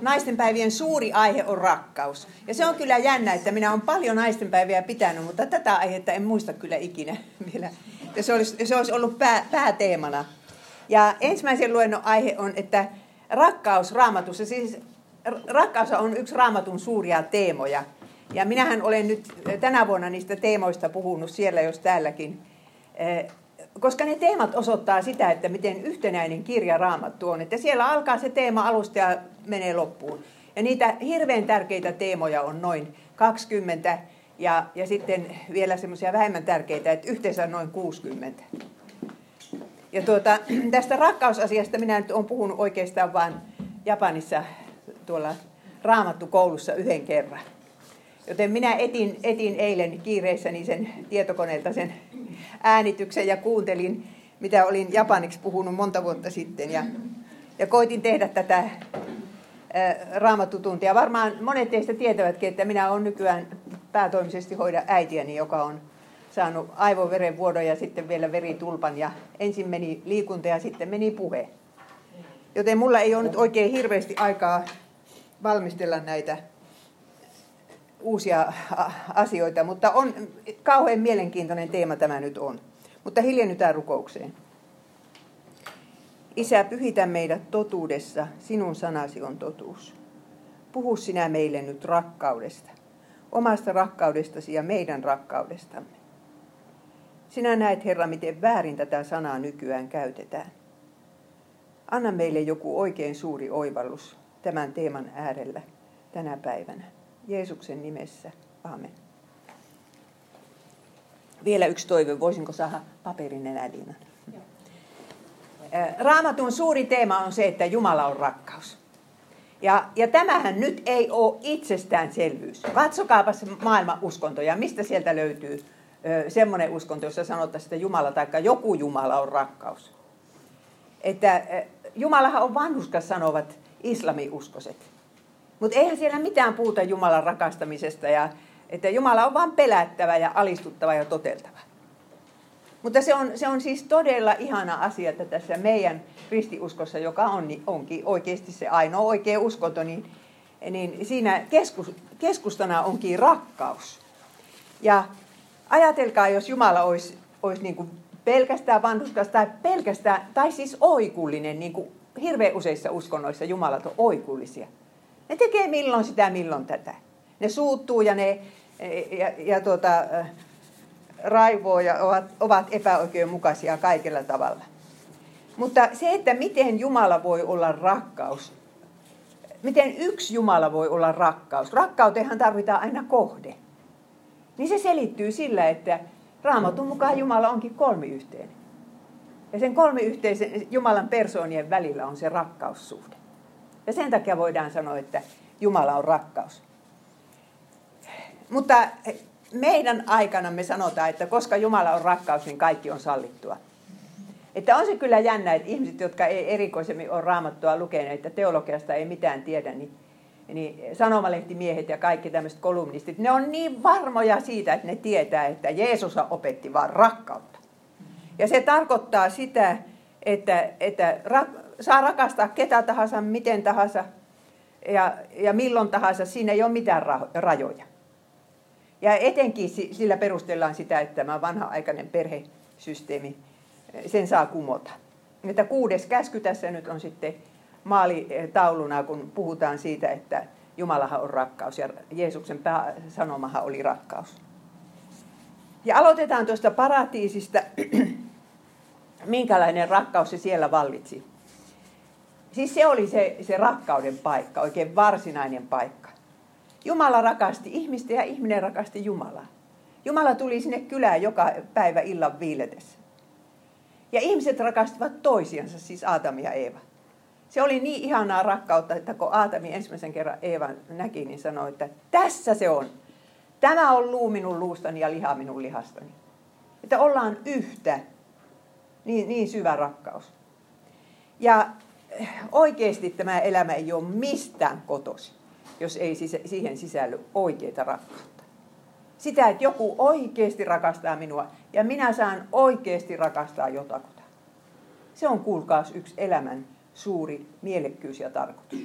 naistenpäivien suuri aihe on rakkaus. Ja se on kyllä jännä, että minä olen paljon naistenpäiviä pitänyt, mutta tätä aihetta en muista kyllä ikinä vielä. Se olisi ollut pääteemana. Ja ensimmäisen luennon aihe on, että rakkaus Raamatussa, siis rakkaus on yksi Raamatun suuria teemoja. Ja minähän olen nyt tänä vuonna niistä teemoista puhunut siellä jos täälläkin. Koska ne teemat osoittaa sitä, että miten yhtenäinen kirja Raamattu on. Että siellä alkaa se teema alusta ja menee loppuun. Ja niitä hirveän tärkeitä teemoja on noin 20 ja sitten vielä semmoisia vähemmän tärkeitä, että yhteensä noin 60. Ja tästä rakkausasiasta minä nyt olen puhunut oikeastaan vain Japanissa tuolla Raamattukoulussa yhden kerran. Joten minä etin eilen kiireissäni sen tietokoneelta sen äänityksen ja kuuntelin, mitä olin japaniksi puhunut monta vuotta sitten. Ja koitin tehdä tätä raamattutuntia. Varmaan monet teistä tietävätkin, että minä olen nykyään päätoimisesti hoida äitiäni, joka on saanut aivoverenvuodon ja sitten vielä veritulpan. Ja ensin meni liikunta ja sitten meni puhe. Joten mulla ei ole nyt oikein hirveästi aikaa valmistella näitä uusia asioita, mutta on kauhean mielenkiintoinen teema tämä nyt on. Mutta hiljennytään rukoukseen. Isä, pyhitä meidät totuudessa, sinun sanasi on totuus. Puhu sinä meille nyt rakkaudesta, omasta rakkaudestasi ja meidän rakkaudestamme. Sinä näet, Herra, miten väärin tätä sanaa nykyään käytetään. Anna meille joku oikein suuri oivallus tämän teeman äärellä tänä päivänä. Jeesuksen nimessä. Aamen. Vielä yksi toive. Voisinko saada paperinen älinan? Raamatun suuri teema on se, että Jumala on rakkaus. Ja tämähän nyt ei ole itsestäänselvyys. Katsokaapas maailman uskontoja. Mistä sieltä löytyy semmoinen uskonto, jossa sanotaan, että Jumala tai joku Jumala on rakkaus? Että Jumalahan on vanhurskas, sanovat islamiuskoset. Mutta eihän siellä mitään puhuta Jumalan rakastamisesta, ja että Jumala on vain pelättävä ja alistuttava ja toteltava. Mutta se on siis todella ihana asia, että tässä meidän kristiuskossa, joka on, niin onkin oikeasti se ainoa oikea uskonto, niin siinä keskustana onkin rakkaus. Ja ajatelkaa, jos Jumala olisi niin kuin pelkästään vanhurskas tai siis oikullinen, niin kuin hirveän useissa uskonnoissa Jumalat on oikullisia. Ne tekee milloin sitä, milloin tätä. Ne suuttuu ja raivoo ja ovat epäoikeudenmukaisia kaikella tavalla. Mutta se, että miten Jumala voi olla rakkaus, miten yksi Jumala voi olla rakkaus, rakkauteenhan tarvitaan aina kohde, niin se selittyy sillä, että Raamatun mukaan Jumala onkin kolmiyhteinen. Ja sen kolmiyhteisen Jumalan persoonien välillä on se rakkaussuhde. Ja sen takia voidaan sanoa, että Jumala on rakkaus. Mutta meidän aikana me sanotaan, että koska Jumala on rakkaus, niin kaikki on sallittua. Että on se kyllä jännä, että ihmiset, jotka ei erikoisemmin ole Raamattua lukeneet, että teologiasta ei mitään tiedä, niin sanomalehtimiehet ja kaikki tämmöiset kolumnistit, ne on niin varmoja siitä, että ne tietää, että Jeesus opetti vaan rakkautta. Ja se tarkoittaa sitä, että saa rakastaa ketä tahansa, miten tahansa ja milloin tahansa. Siinä ei ole mitään rajoja. Ja etenkin sillä perustellaan sitä, että tämä vanha-aikainen perhesysteemi, sen saa kumota. Että 6. käsky tässä nyt on sitten maalitauluna, kun puhutaan siitä, että Jumalahan on rakkaus ja Jeesuksen pääsanomahan oli rakkaus. Ja aloitetaan tuosta paratiisista, minkälainen rakkaus se siellä vallitsi. Siis se oli se rakkauden paikka, oikein varsinainen paikka. Jumala rakasti ihmistä ja ihminen rakasti Jumalaa. Jumala tuli sinne kylään joka päivä illan viiletessä. Ja ihmiset rakastivat toisiansa, siis Aatami ja Eeva. Se oli niin ihanaa rakkautta, että kun Aatami ensimmäisen kerran Eevan näki, niin sanoi, että tässä se on. Tämä on luu minun luustani ja liha minun lihastani. Että ollaan yhtä. Niin syvä rakkaus. Ja oikeasti tämä elämä ei ole mistään kotosi, jos ei siihen sisälly oikeaa rakkautta. Sitä, että joku oikeasti rakastaa minua ja minä saan oikeasti rakastaa jotakuta. Se on, kuulkaas, yksi elämän suuri mielekkyys ja tarkoitus.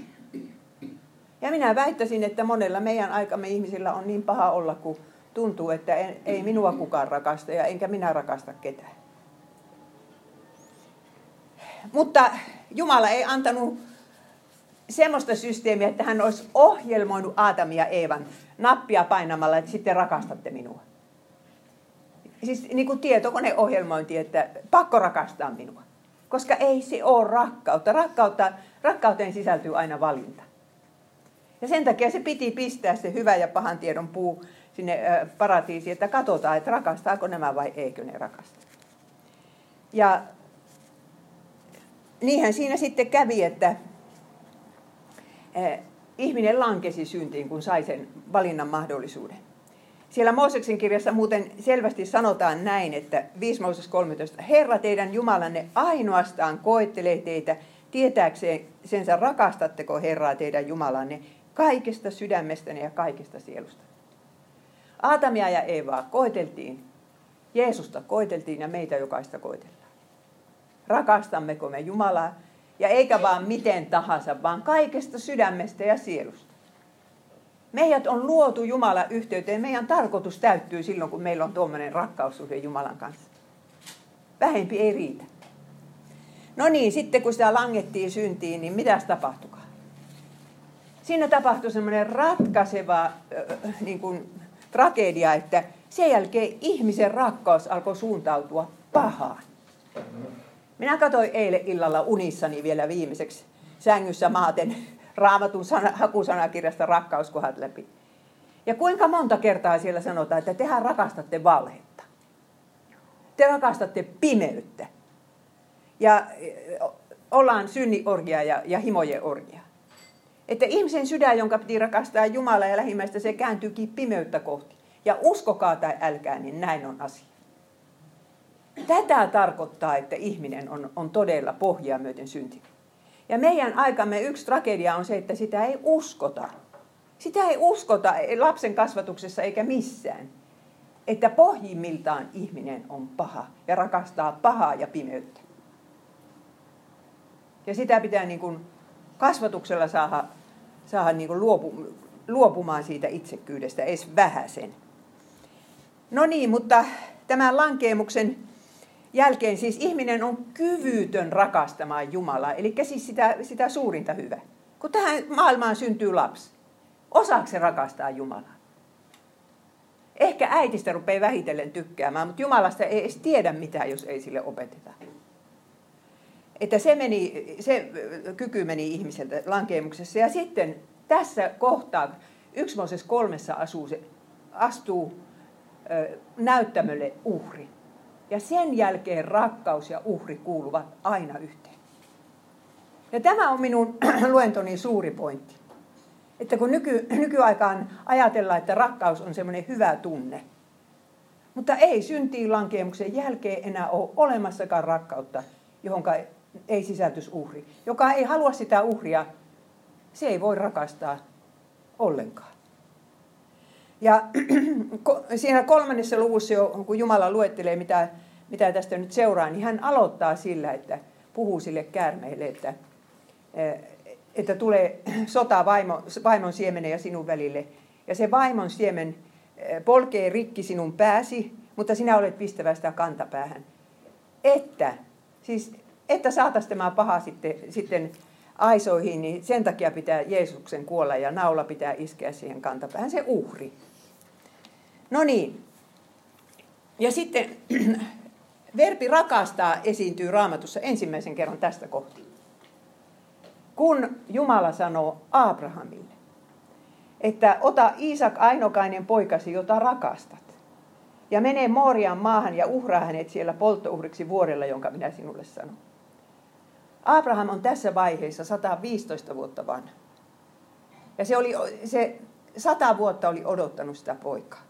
Ja minä väittäisin, että monella meidän aikamme ihmisillä on niin paha olla, kun tuntuu, että ei minua kukaan rakasta ja enkä minä rakasta ketään. Mutta Jumala ei antanut semmoista systeemiä, että hän olisi ohjelmoinut Aatamin ja Eevan nappia painamalla, että sitten rakastatte minua. Siis niin kuin tietokoneohjelmointi, että pakko rakastaa minua. Koska ei se ole rakkautta. Rakkauteen sisältyy aina valinta. Ja sen takia se piti pistää se hyvä ja pahan tiedon puu sinne paratiisiin, että katsotaan, että rakastaako nämä vai eikö ne rakasta. Ja niinhän siinä sitten kävi, että ihminen lankesi syntiin, kun sai sen valinnan mahdollisuuden. Siellä Mooseksen kirjassa muuten selvästi sanotaan näin, että 5.13. Herra teidän Jumalanne ainoastaan koettelee teitä tietääkseen sensä rakastatteko Herraa teidän Jumalanne kaikesta sydämestäne ja kaikesta sielusta. Aatamia ja Eevaa koeteltiin, Jeesusta koeteltiin ja meitä jokaista koetellaan. Rakastammeko me Jumalaa ja eikä vaan miten tahansa, vaan kaikesta sydämestä ja sielusta. Meidät on luotu Jumalan yhteyteen. Meidän tarkoitus täyttyy silloin, kun meillä on tuommoinen rakkaussuhde Jumalan kanssa. Vähempi ei riitä. No niin, sitten kun sitä langettiin syntiin, niin mitäs tapahtukaan? Siinä tapahtui semmoinen ratkaiseva tragedia, että sen jälkeen ihmisen rakkaus alkoi suuntautua pahaan. Minä katsoin eilen illalla unissani vielä viimeiseksi sängyssä maaten Raamatun hakusanakirjasta rakkauskohdat läpi. Ja kuinka monta kertaa siellä sanotaan, että tehän rakastatte valhetta. Te rakastatte pimeyttä. Ja ollaan synniorgia ja himojen orgia. Että ihmisen sydän, jonka piti rakastaa Jumalaa ja lähimmäistä, se kääntyykin pimeyttä kohti. Ja uskokaa tai älkää, niin näin on asia. Tätä tarkoittaa, että ihminen on todella pohjaa myöten syntynyt. Ja meidän aikamme yksi tragedia on se, että sitä ei uskota. Sitä ei uskota lapsen kasvatuksessa eikä missään. Että pohjimmiltaan ihminen on paha ja rakastaa pahaa ja pimeyttä. Ja sitä pitää niin kuin kasvatuksella saada niin kuin luopumaan siitä itsekkyydestä, edes vähäsen. No niin, mutta tämän lankeemuksen jälkeen siis ihminen on kyvytön rakastamaan Jumalaa, eli siis sitä suurinta hyvää. Kun tähän maailmaan syntyy lapsi, osaako se rakastaa Jumalaa? Ehkä äitistä rupeaa vähitellen tykkäämään, mutta Jumalasta ei edes tiedä mitään, jos ei sille opeteta. Että se kyky meni ihmiseltä lankeemuksessa. Ja sitten tässä kohtaa 1.3. astuu näyttämölle uhri. Ja sen jälkeen rakkaus ja uhri kuuluvat aina yhteen. Ja tämä on minun luentoni suuri pointti. Että kun nykyaikaan ajatellaan, että rakkaus on semmoinen hyvä tunne. Mutta ei syntiin lankeemuksen jälkeen enää ole olemassakaan rakkautta, johonka ei sisältys uhri. Joka ei halua sitä uhria, se ei voi rakastaa ollenkaan. Ja siinä 3. luvussa, kun Jumala luettelee, mitä tästä nyt seuraa, niin hän aloittaa sillä, että puhuu sille käärmeelle, että tulee sota vaimon siemenen ja sinun välille. Ja se vaimon siemen polkee rikki sinun pääsi, mutta sinä olet pistävä sitä kantapäähän. Että saataisiin tämä paha sitten aisoihin, niin sen takia pitää Jeesuksen kuolla ja naula pitää iskeä siihen kantapäähän, se uhri. No niin. Ja sitten verbi rakastaa esiintyy Raamatussa ensimmäisen kerran tästä kohti. Kun Jumala sanoo Abrahamille, että ota Iisak ainokainen poikasi, jota rakastat, ja mene Moorian maahan ja uhraa hänet siellä polttouhriksi vuorella, jonka minä sinulle sanon. Abraham on tässä vaiheessa 115 vuotta vanha. Ja se 100 vuotta oli odottanut sitä poikaa.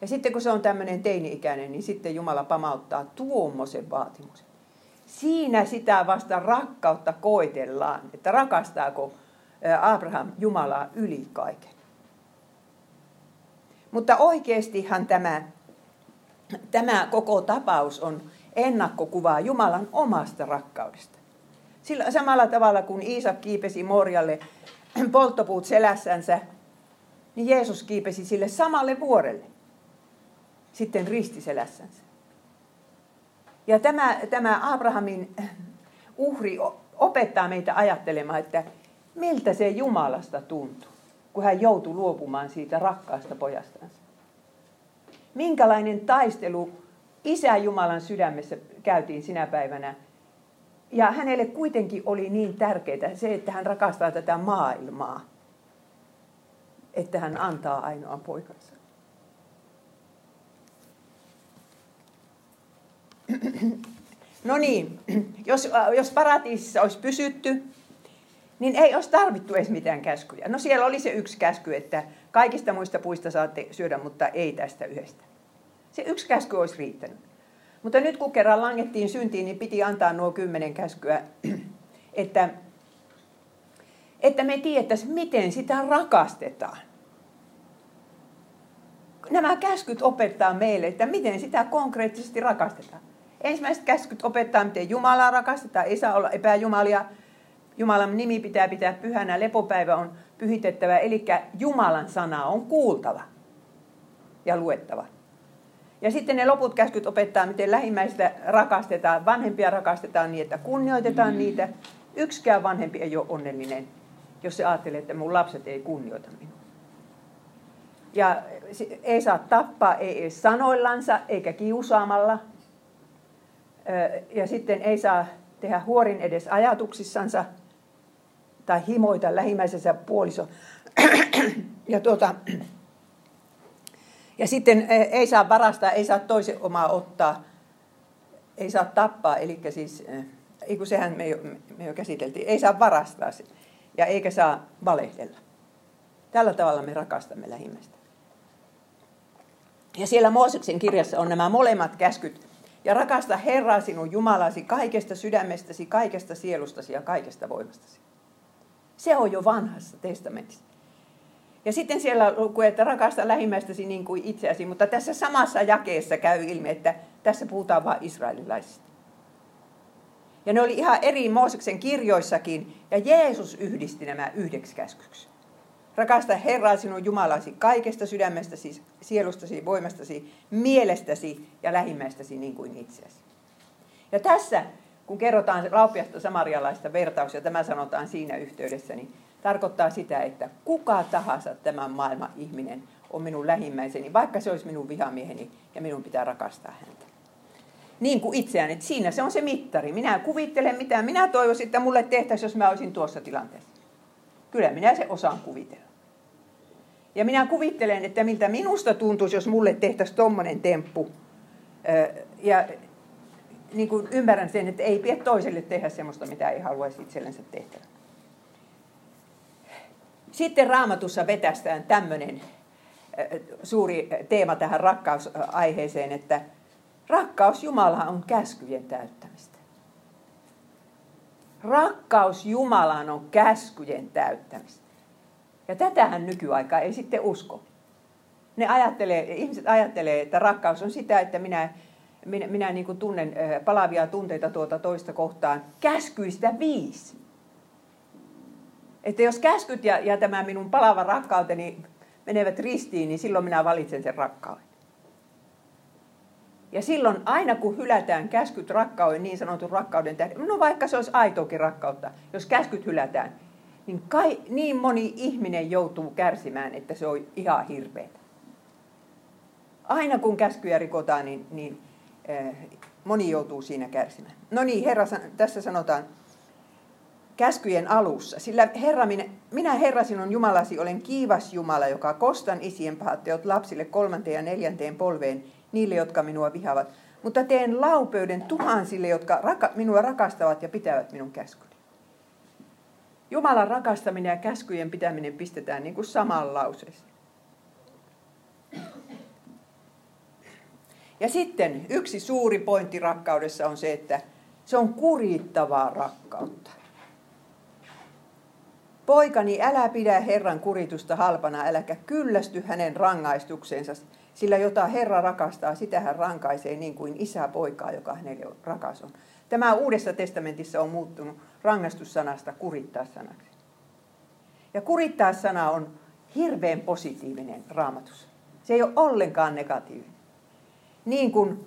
Ja sitten kun se on tämmöinen teini-ikäinen, niin sitten Jumala pamauttaa tuommoisen vaatimuksen. Siinä sitä vasta rakkautta koetellaan, että rakastaako Abraham Jumalaa yli kaiken. Mutta oikeastihan tämä koko tapaus on ennakkokuvaa Jumalan omasta rakkaudesta. Sillä samalla tavalla kuin Iisak kiipesi Moorialle polttopuut selässänsä, niin Jeesus kiipesi sille samalle vuorelle. Sitten risti selässänsä. Ja tämä Abrahamin uhri opettaa meitä ajattelemaan, että miltä se Jumalasta tuntui, kun hän joutui luopumaan siitä rakkaasta pojastansa. Minkälainen taistelu Isä Jumalan sydämessä käytiin sinä päivänä. Ja hänelle kuitenkin oli niin tärkeää se, että hän rakastaa tätä maailmaa, että hän antaa ainoan poikansa. No niin, jos paratiisissa olisi pysytty, niin ei olisi tarvittu edes mitään käskyjä. No siellä oli se yksi käsky, että kaikista muista puista saatte syödä, mutta ei tästä yhdestä. Se yksi käsky olisi riittänyt. Mutta nyt kun kerran langettiin syntiin, niin piti antaa nuo 10 käskyä, että me tietäisiin, miten sitä rakastetaan. Nämä käskyt opettaa meille, että miten sitä konkreettisesti rakastetaan. Ensimmäiset käskyt opettaa, miten Jumalaa rakastetaan. Ei saa olla epäjumalia. Jumalan nimi pitää pitää pyhänä. Lepopäivä on pyhitettävä. Eli Jumalan sana on kuultava ja luettava. Ja sitten ne loput käskyt opettaa, miten lähimmäistä rakastetaan. Vanhempia rakastetaan niin, että kunnioitetaan niitä. Yksikään vanhempi ei ole onnellinen, jos se ajattelee, että mun lapset ei kunnioita minua. Ja ei saa tappaa, ei edes sanoillansa eikä kiusaamalla. Ja sitten ei saa tehdä huorin edes ajatuksissansa tai himoita lähimmäisensä puoliso. Ja sitten ei saa varastaa, ei saa toisen omaa ottaa, ei saa tappaa, eli siis, sehän me jo käsiteltiin, ei saa varastaa ja eikä saa valehdella. Tällä tavalla me rakastamme lähimmäistä. Ja siellä Mooseksen kirjassa on nämä molemmat käskyt. Ja rakasta Herraa sinun Jumalasi kaikesta sydämestäsi, kaikesta sielustasi ja kaikesta voimastasi. Se on jo vanhassa testamentissa. Ja sitten siellä lukee, että rakasta lähimmäistäsi niin kuin itseäsi, mutta tässä samassa jakeessa käy ilmi, että tässä puhutaan vain israelilaisista. Ja ne oli ihan eri Mooseksen kirjoissakin, ja Jeesus yhdisti nämä yhdeksi käskyksi. Rakasta Herraa sinun Jumalasi kaikesta sydämestäsi, sielustasi, voimastasi, mielestäsi ja lähimmäistäsi niin kuin itseäsi. Ja tässä, kun kerrotaan rauppiasta samarialaista vertaus, ja tämä sanotaan siinä yhteydessä, niin tarkoittaa sitä, että kuka tahansa tämän maailman ihminen on minun lähimmäiseni, vaikka se olisi minun vihamieheni ja minun pitää rakastaa häntä. Niin kuin itseään, että siinä se on se mittari. Minä kuvittelen, mitä minä toivoisin, että mulle tehtäisiin, jos mä olisin tuossa tilanteessa. Kyllä minä se osaan kuvitella. Ja minä kuvittelen, että miltä minusta tuntuisi, jos mulle tehtäisiin tommoinen temppu. Ja niin kuin ymmärrän sen, että ei pidä toiselle tehdä semmoista, mitä ei haluaisi itsellensä tehtävä. Sitten Raamatussa vetästään tämmöinen suuri teema tähän rakkausaiheeseen, että rakkaus Jumalaan on käskyjen täyttämistä. Rakkaus Jumalaan on käskyjen täyttämistä. Ja tätähän nykyaikaa ei sitten usko. Ihmiset ajattelee, että rakkaus on sitä, että minä niin kuin tunnen palavia tunteita tuota toista kohtaan. Käskyistä 5. Että jos käskyt ja tämä minun palava rakkauteni menevät ristiin, niin silloin minä valitsen sen rakkauden. Ja silloin aina kun hylätään käskyt rakkauden, niin sanotun rakkauden tähden, no vaikka se olisi aitoakin rakkautta, jos käskyt hylätään, niin niin moni ihminen joutuu kärsimään, että se on ihan hirveätä. Aina kun käskyjä rikotaan, niin moni joutuu siinä kärsimään. No niin, Herra, tässä sanotaan. Käskyjen alussa. Sillä Herra, minä Herra sinun Jumalasi olen kiivas Jumala, joka kostan isien pahat teot lapsille 3. ja 4. polveen, niille, jotka minua vihaavat. Mutta teen laupeyden tuhansille, jotka minua rakastavat ja pitävät minun käskyni. Jumalan rakastaminen ja käskyjen pitäminen pistetään niin kuin samaan lauseeseen. Ja sitten yksi suuri pointti rakkaudessa on se, että se on kurittavaa rakkautta. Poikani, älä pidä Herran kuritusta halpana, äläkä kyllästy hänen rangaistuksensa, sillä jota Herra rakastaa, sitä hän rankaisee niin kuin isä poikaa, joka hänelle rakas on. Tämä Uudessa testamentissa on muuttunut rangaistussanasta kurittaa sanaksi. Ja kurittaa sana on hirveän positiivinen Raamatussa. Se ei ole ollenkaan negatiivinen. Niin kuin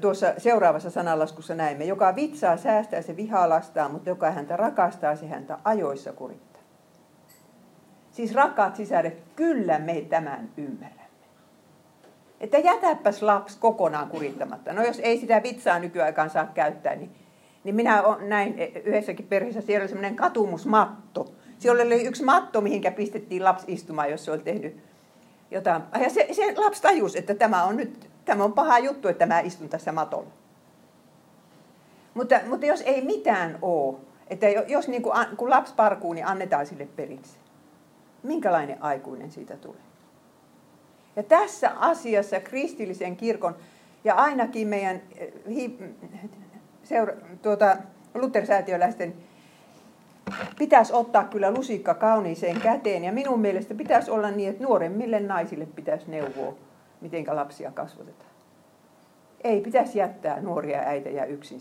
tuossa seuraavassa sananlaskussa näemme, joka vitsaa säästää, se vihaa lastaa, mutta joka häntä rakastaa, se häntä ajoissa kurittaa. Siis rakkaat sisäret, kyllä me tämän ymmärrämme. Että jätäpäs lapsi kokonaan kurittamatta. No jos ei sitä vitsaa nykyaikaan saa käyttää, niin minä näin yhdessäkin perheessä, siellä oli sellainen katumusmatto. Siellä oli yksi matto, mihinkä pistettiin lapsi istumaan, jos se oli tehnyt jotain. Ja se lapsi tajusi, että tämä on paha juttu, että mä istun tässä matolla. Mutta jos ei mitään ole, että jos niin kun lapsi parkuu, niin annetaan sille periksi. Minkälainen aikuinen siitä tulee? Ja tässä asiassa kristillisen kirkon ja ainakin meidän Luther-säätiöläisten pitäisi ottaa kyllä lusikka kauniiseen käteen. Ja minun mielestä pitäisi olla niin, että nuoremmille naisille pitäisi neuvoa, mitenkä lapsia kasvatetaan. Ei pitäisi jättää nuoria äitejä yksin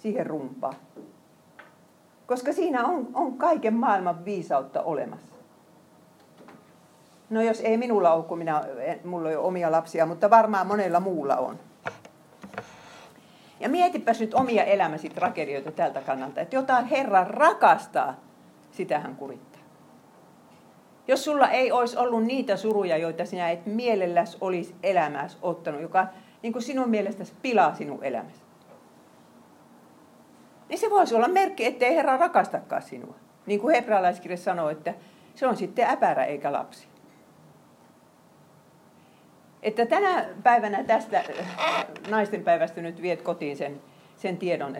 siihen rumpaan. Koska siinä on kaiken maailman viisautta olemassa. No jos ei minulla ole, kun mulla ei ole omia lapsia, mutta varmaan monella muulla on. Ja mietipäs nyt omia elämäsi tragedioita tältä kannalta, että jotain Herra rakastaa, sitä hän kurittaa. Jos sulla ei olisi ollut niitä suruja, joita sinä et mielelläsi olisi elämässä ottanut, joka niin kuin sinun mielestäsi pilaa sinun elämäsi, niin se voisi olla merkki, ettei Herra rakastakaan sinua. Niin kuin Hebraalaiskirja sanoo, että se on sitten äpärä eikä lapsi. Että tänä päivänä tästä naistenpäivästä nyt viet kotiin sen tiedon,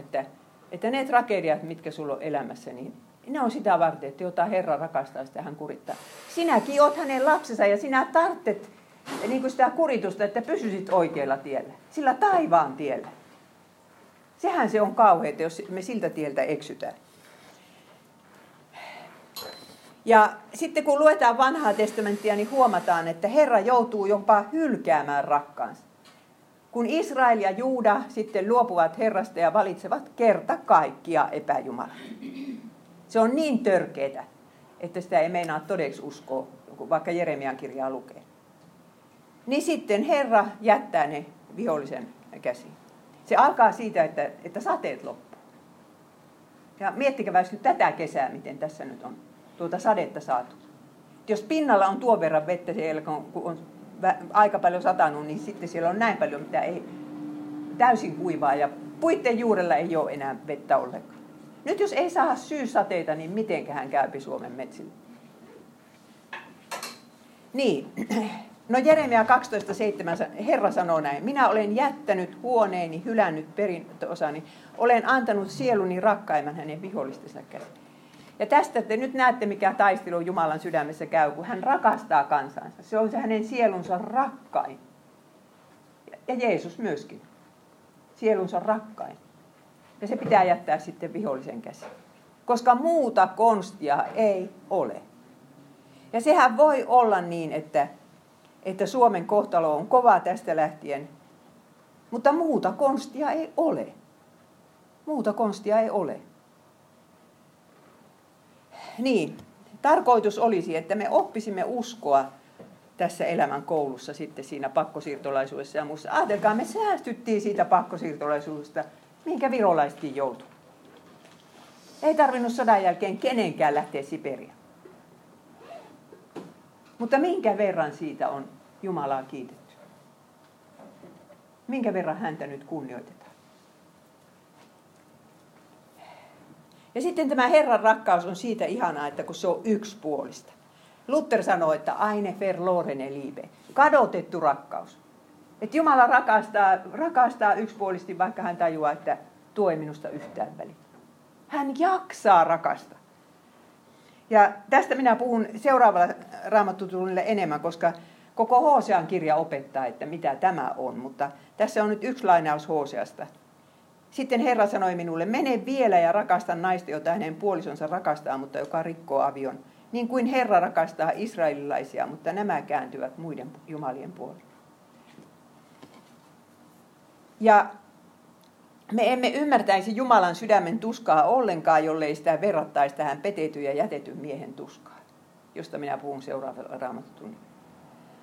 että ne tragediat, mitkä sulla on elämässä, niin ne on sitä varten, että jotain Herra rakastaa, sitä hän kurittaa. Sinäkin oot hänen lapsensa ja sinä tarvitset niin kuin sitä kuritusta, että pysyisit oikealla tiellä, sillä taivaan tiellä. Sehän se on kauheaa, jos me siltä tieltä eksytään. Ja sitten kun luetaan vanhaa testamenttia, niin huomataan, että Herra joutuu jopa hylkäämään rakkaansa. Kun Israel ja Juuda sitten luopuvat Herrasta ja valitsevat kerta kaikkia epäjumalat. Se on niin törkeetä, että sitä ei meinaa todeksi uskoa, vaikka Jeremian kirjaa lukee. Niin sitten Herra jättää ne vihollisen käsiin. Se alkaa siitä, että sateet loppuu. Ja miettikää nyt tätä kesää, miten tässä nyt on sadetta saatu. Jos pinnalla on tuon verran vettä siellä, kun on aika paljon satanut, niin sitten siellä on näin paljon, mitä ei täysin kuivaa ja puitten juurella ei ole enää vettä ollenkaan. Nyt jos ei saa syyssateita, niin mitenköhän käypi Suomen metsille? Niin, no Jeremia 12.7, Herra sanoo näin, minä olen jättänyt huoneeni, hylännyt perintöosani, olen antanut sieluni rakkaimman hänen vihollistensa käsiin. Ja tästä te nyt näette, mikä taistelu Jumalan sydämessä käy, kun hän rakastaa kansansa. Se on se hänen sielunsa rakkain. Ja Jeesus myöskin. Sielunsa rakkain. Ja se pitää jättää sitten vihollisen käsiin. Koska muuta konstia ei ole. Ja sehän voi olla niin, että Suomen kohtalo on kova tästä lähtien. Mutta muuta konstia ei ole. Muuta konstia ei ole. Niin, tarkoitus olisi, että me oppisimme uskoa tässä elämän koulussa sitten siinä pakkosiirtolaisuudessa ja muussa. Ajatelkaa, me säästyttiin siitä pakkosiirtolaisuudesta, minkä virolaisetkin joutui. Ei tarvinnut sodan jälkeen kenenkään lähteä Siperiaan. Mutta minkä verran siitä on Jumalaa kiitetty? Minkä verran häntä nyt kunnioitetaan? Ja sitten tämä Herran rakkaus on siitä ihanaa, että kun se on yksipuolista. Luther sanoo, että aine verlorene liebe, kadotettu rakkaus. Että Jumala rakastaa yksipuolisesti, vaikka hän tajuaa, että tuo ei minusta yhtään väliä. Hän jaksaa rakastaa. Ja tästä minä puhun seuraavalla raamattutunnilla enemmän, koska koko Hosean kirja opettaa, että mitä tämä on. Mutta tässä on nyt yksi lainaus Hoseasta. Sitten Herra sanoi minulle, mene vielä ja rakasta naista, jota hänen puolisonsa rakastaa, mutta joka rikkoo avion. Niin kuin Herra rakastaa israelilaisia, mutta nämä kääntyvät muiden jumalien puolelle. Ja me emme ymmärtäisi Jumalan sydämen tuskaa ollenkaan, jollei sitä verrattaisi tähän petetyn ja jätetyn miehen tuskaan. josta minä puhun seuraavalla raamattun.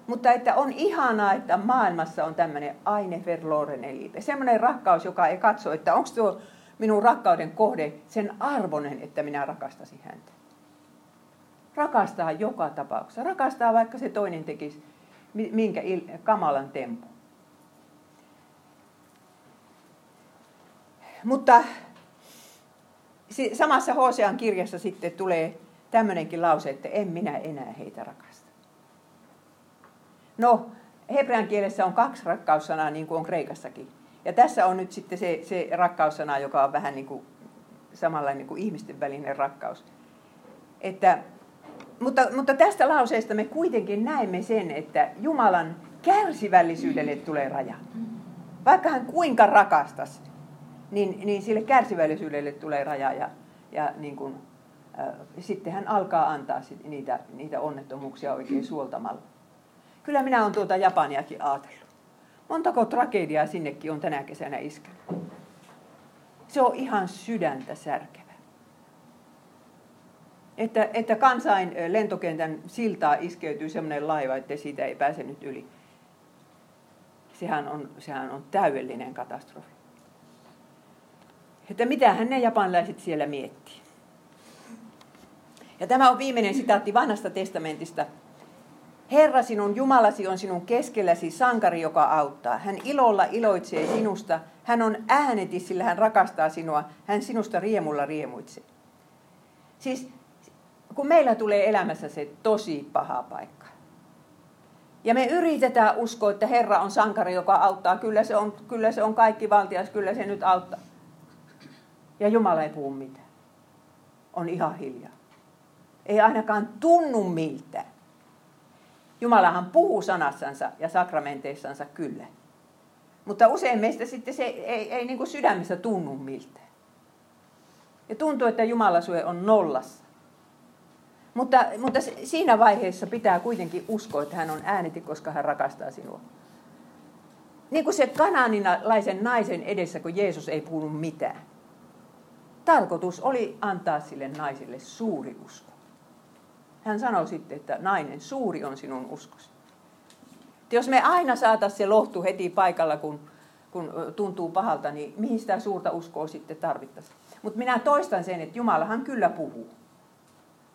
Mutta että on ihanaa, että maailmassa on tämmöinen aine verlorene liipe. Semmoinen rakkaus, joka ei katso, että onko tuo minun rakkauden kohde sen arvoinen, että minä rakastaisin häntä. Rakastaa joka tapauksessa. Rakastaa vaikka se toinen tekisi minkä kamalan tempun. Mutta samassa Hosean kirjassa sitten tulee tämmöinenkin lause, että en minä enää heitä rakasta. No, hebrean kielessä on kaksi rakkaussanaa, niin kuin on kreikassakin. Ja tässä on nyt sitten se rakkaussana, joka on vähän niin kuin samanlainen niin kuin ihmisten välinen rakkaus. Mutta tästä lauseesta me kuitenkin näemme sen, että Jumalan kärsivällisyydelle tulee raja. Vaikka hän kuinka rakastaisi, niin sille kärsivällisyydelle tulee raja ja niin kuin, sitten hän alkaa antaa niitä onnettomuuksia oikein suoltamalla. Kyllä minä olen tuota Japaniakin ajatellut. Montako tragediaa sinnekin on tänä kesänä iskenyt. Se on ihan sydäntä särkevä. Että kansain lentokentän siltaa iskeytyy semmoinen laiva, että siitä ei pääse nyt yli. Sehän on täydellinen katastrofi. Että mitähän ne japanilaiset siellä miettii. Ja tämä on viimeinen sitaatti Vanhasta testamentista. Herra sinun Jumalasi on sinun keskelläsi sankari, joka auttaa. Hän ilolla iloitsee sinusta. Hän on ääneti, sillä hän rakastaa sinua. Hän sinusta riemulla riemuitsee. Siis kun meillä tulee elämässä se tosi paha paikka. Ja me yritetään uskoa, että Herra on sankari, joka auttaa. Kyllä se on kaikki valtias, kyllä se nyt auttaa. Ja Jumala ei puhu mitään. On ihan hiljaa. Ei ainakaan tunnu miltään. Jumalahan puhuu sanassansa ja sakramenteissansa kyllä. Mutta usein meistä sitten se ei niin kuin sydämessä tunnu miltään. Ja tuntuu, että jumalasuhe on nollassa. Mutta siinä vaiheessa pitää kuitenkin uskoa, että hän on ääneti, koska hän rakastaa sinua. Niin kuin se kanaanilaisen naisen edessä, kun Jeesus ei puhunut mitään. Tarkoitus oli antaa sille naiselle suuri usko. Hän sanoi sitten, että nainen, suuri on sinun uskosi. Että jos me aina saataisiin se lohtu heti paikalla, kun tuntuu pahalta, niin mihin sitä suurta uskoa sitten tarvittaisiin. Mutta minä toistan sen, että Jumalahan kyllä puhuu.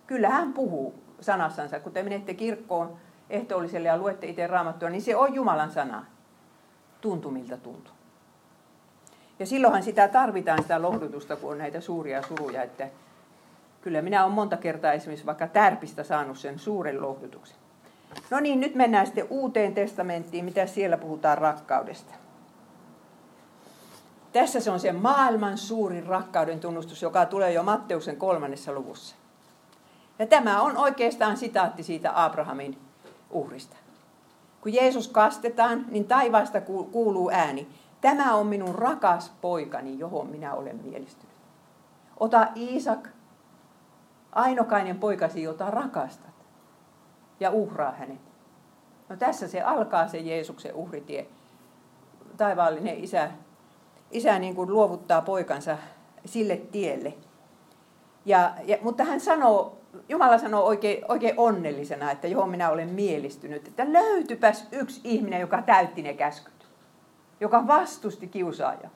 Kyllä hän puhuu sanassansa. Kun te menette kirkkoon ehtoolliselle ja luette itse raamattua, niin se on Jumalan sana. Tuntuu miltä tuntuu. Ja silloinhan sitä tarvitaan, sitä lohdutusta, kun on näitä suuria suruja, että kyllä minä olen monta kertaa esimerkiksi vaikka tärpistä saanut sen suuren lohdutuksen. No niin, nyt mennään sitten Uuteen testamenttiin, mitä siellä puhutaan rakkaudesta. Tässä se on se maailman suurin rakkauden tunnustus, joka tulee jo Matteuksen 3. luvussa. Ja tämä on oikeastaan sitaatti siitä Abrahamin uhrista. Kun Jeesus kastetaan, niin taivaasta kuuluu ääni. Tämä on minun rakas poikani, johon minä olen mielistynyt. Ota Iisak, ainokainen poikasi, jota rakastat, ja uhraa hänet. No tässä se alkaa se Jeesuksen uhritie. Taivaallinen isä niin kuin luovuttaa poikansa sille tielle. Mutta hän sanoo, Jumala sanoo oikein onnellisena, että johon minä olen mielistynyt, että löytypäs yksi ihminen, joka täytti ne käskyt, joka vastusti kiusaajaa.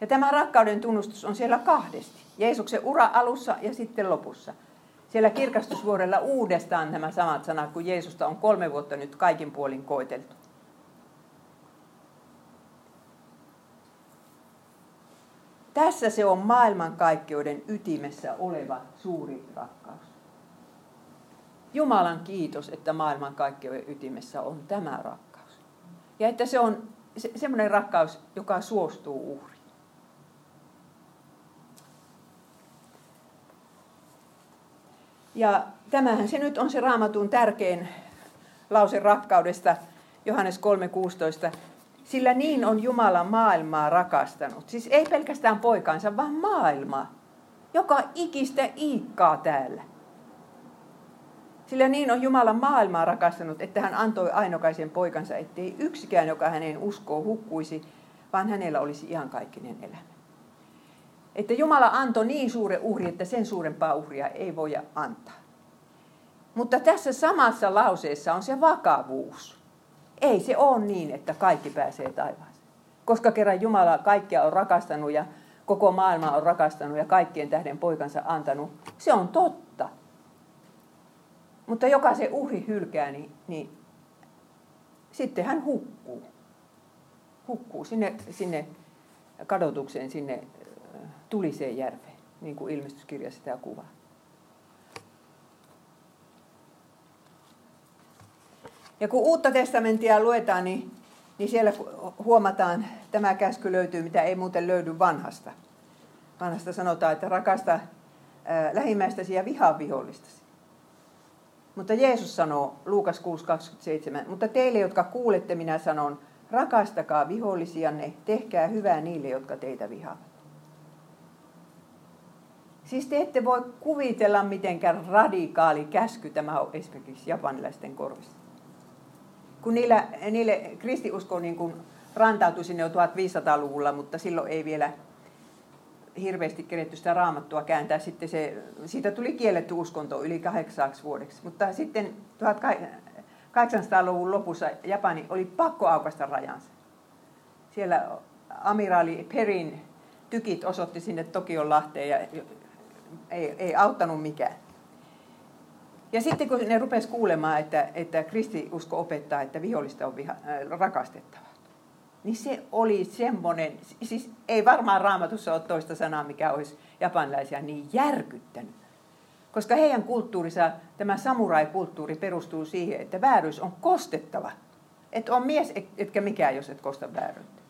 Ja tämä rakkauden tunnustus on siellä kahdesti. Jeesuksen ura alussa ja sitten lopussa. Siellä kirkastusvuodella uudestaan nämä samat sanat, kun Jeesusta on 3 vuotta nyt kaikin puolin koeteltu. Tässä se on maailmankaikkeuden ytimessä oleva suuri rakkaus. Jumalan kiitos, että maailmankaikkeuden ytimessä on tämä rakkaus. Ja että se on semmoinen rakkaus, joka suostuu uhriin. Ja tämähän se nyt on se Raamatun tärkein lause rakkaudesta, Johannes 3:16. Sillä niin on Jumala maailmaa rakastanut. Siis ei pelkästään poikaansa, vaan maailmaa, joka ikistä iikkaa täällä. Sillä niin on Jumala maailmaa rakastanut, että hän antoi ainokaisen poikansa, ettei yksikään, joka häneen uskoo, hukkuisi, vaan hänellä olisi iankaikkinen elämä. Että Jumala antoi niin suuren uhri, että sen suurempaa uhria ei voida antaa. Mutta tässä samassa lauseessa on se vakavuus. Ei se ole niin, että kaikki pääsee taivaaseen. Koska kerran Jumala kaikkia on rakastanut ja koko maailma on rakastanut ja kaikkien tähden poikansa antanut. Se on totta. Mutta joka se uhri hylkää, niin sitten hän hukkuu. Hukkuu sinne kadotukseen, sinne tuliseen järveen, niin kuin Ilmestyskirja sitä kuvaa. Ja kun Uutta testamenttia luetaan, niin siellä huomataan, että tämä käsky löytyy, mitä ei muuten löydy vanhasta. Vanhasta sanotaan, että rakasta lähimmäistäsi ja vihaa vihollistasi. Mutta Jeesus sanoo, Luukas 6:27, mutta teille, jotka kuulette, minä sanon, rakastakaa vihollisianne, tehkää hyvää niille, jotka teitä vihaavat. Siis te ette voi kuvitella, mitenkään radikaali käsky tämä on esimerkiksi japanilaisten korvissa. Kun niille kristinusko niin kuin rantautui sinne jo 1500-luvulla, mutta silloin ei vielä hirveästi keretty sitä Raamattua kääntää. Sitten siitä tuli kielletty uskonto yli 8 vuodeksi. Mutta sitten 1800-luvun lopussa Japani oli pakko aukaista rajansa. Siellä amiraali Perin tykit osoitti sinne Tokion lahteen ja ei auttanut mikään. Ja sitten kun ne rupesi kuulemaan, että kristiusko opettaa, että vihollista on rakastettava, niin se oli semmoinen, siis ei varmaan Raamatussa ole toista sanaa, mikä olisi japanilaisia niin järkyttänyt. Koska heidän kulttuurinsa, tämä samurai-kulttuuri perustuu siihen, että vääryys on kostettava. Et on mies etkä mikään, jos et kosta vääryyttä.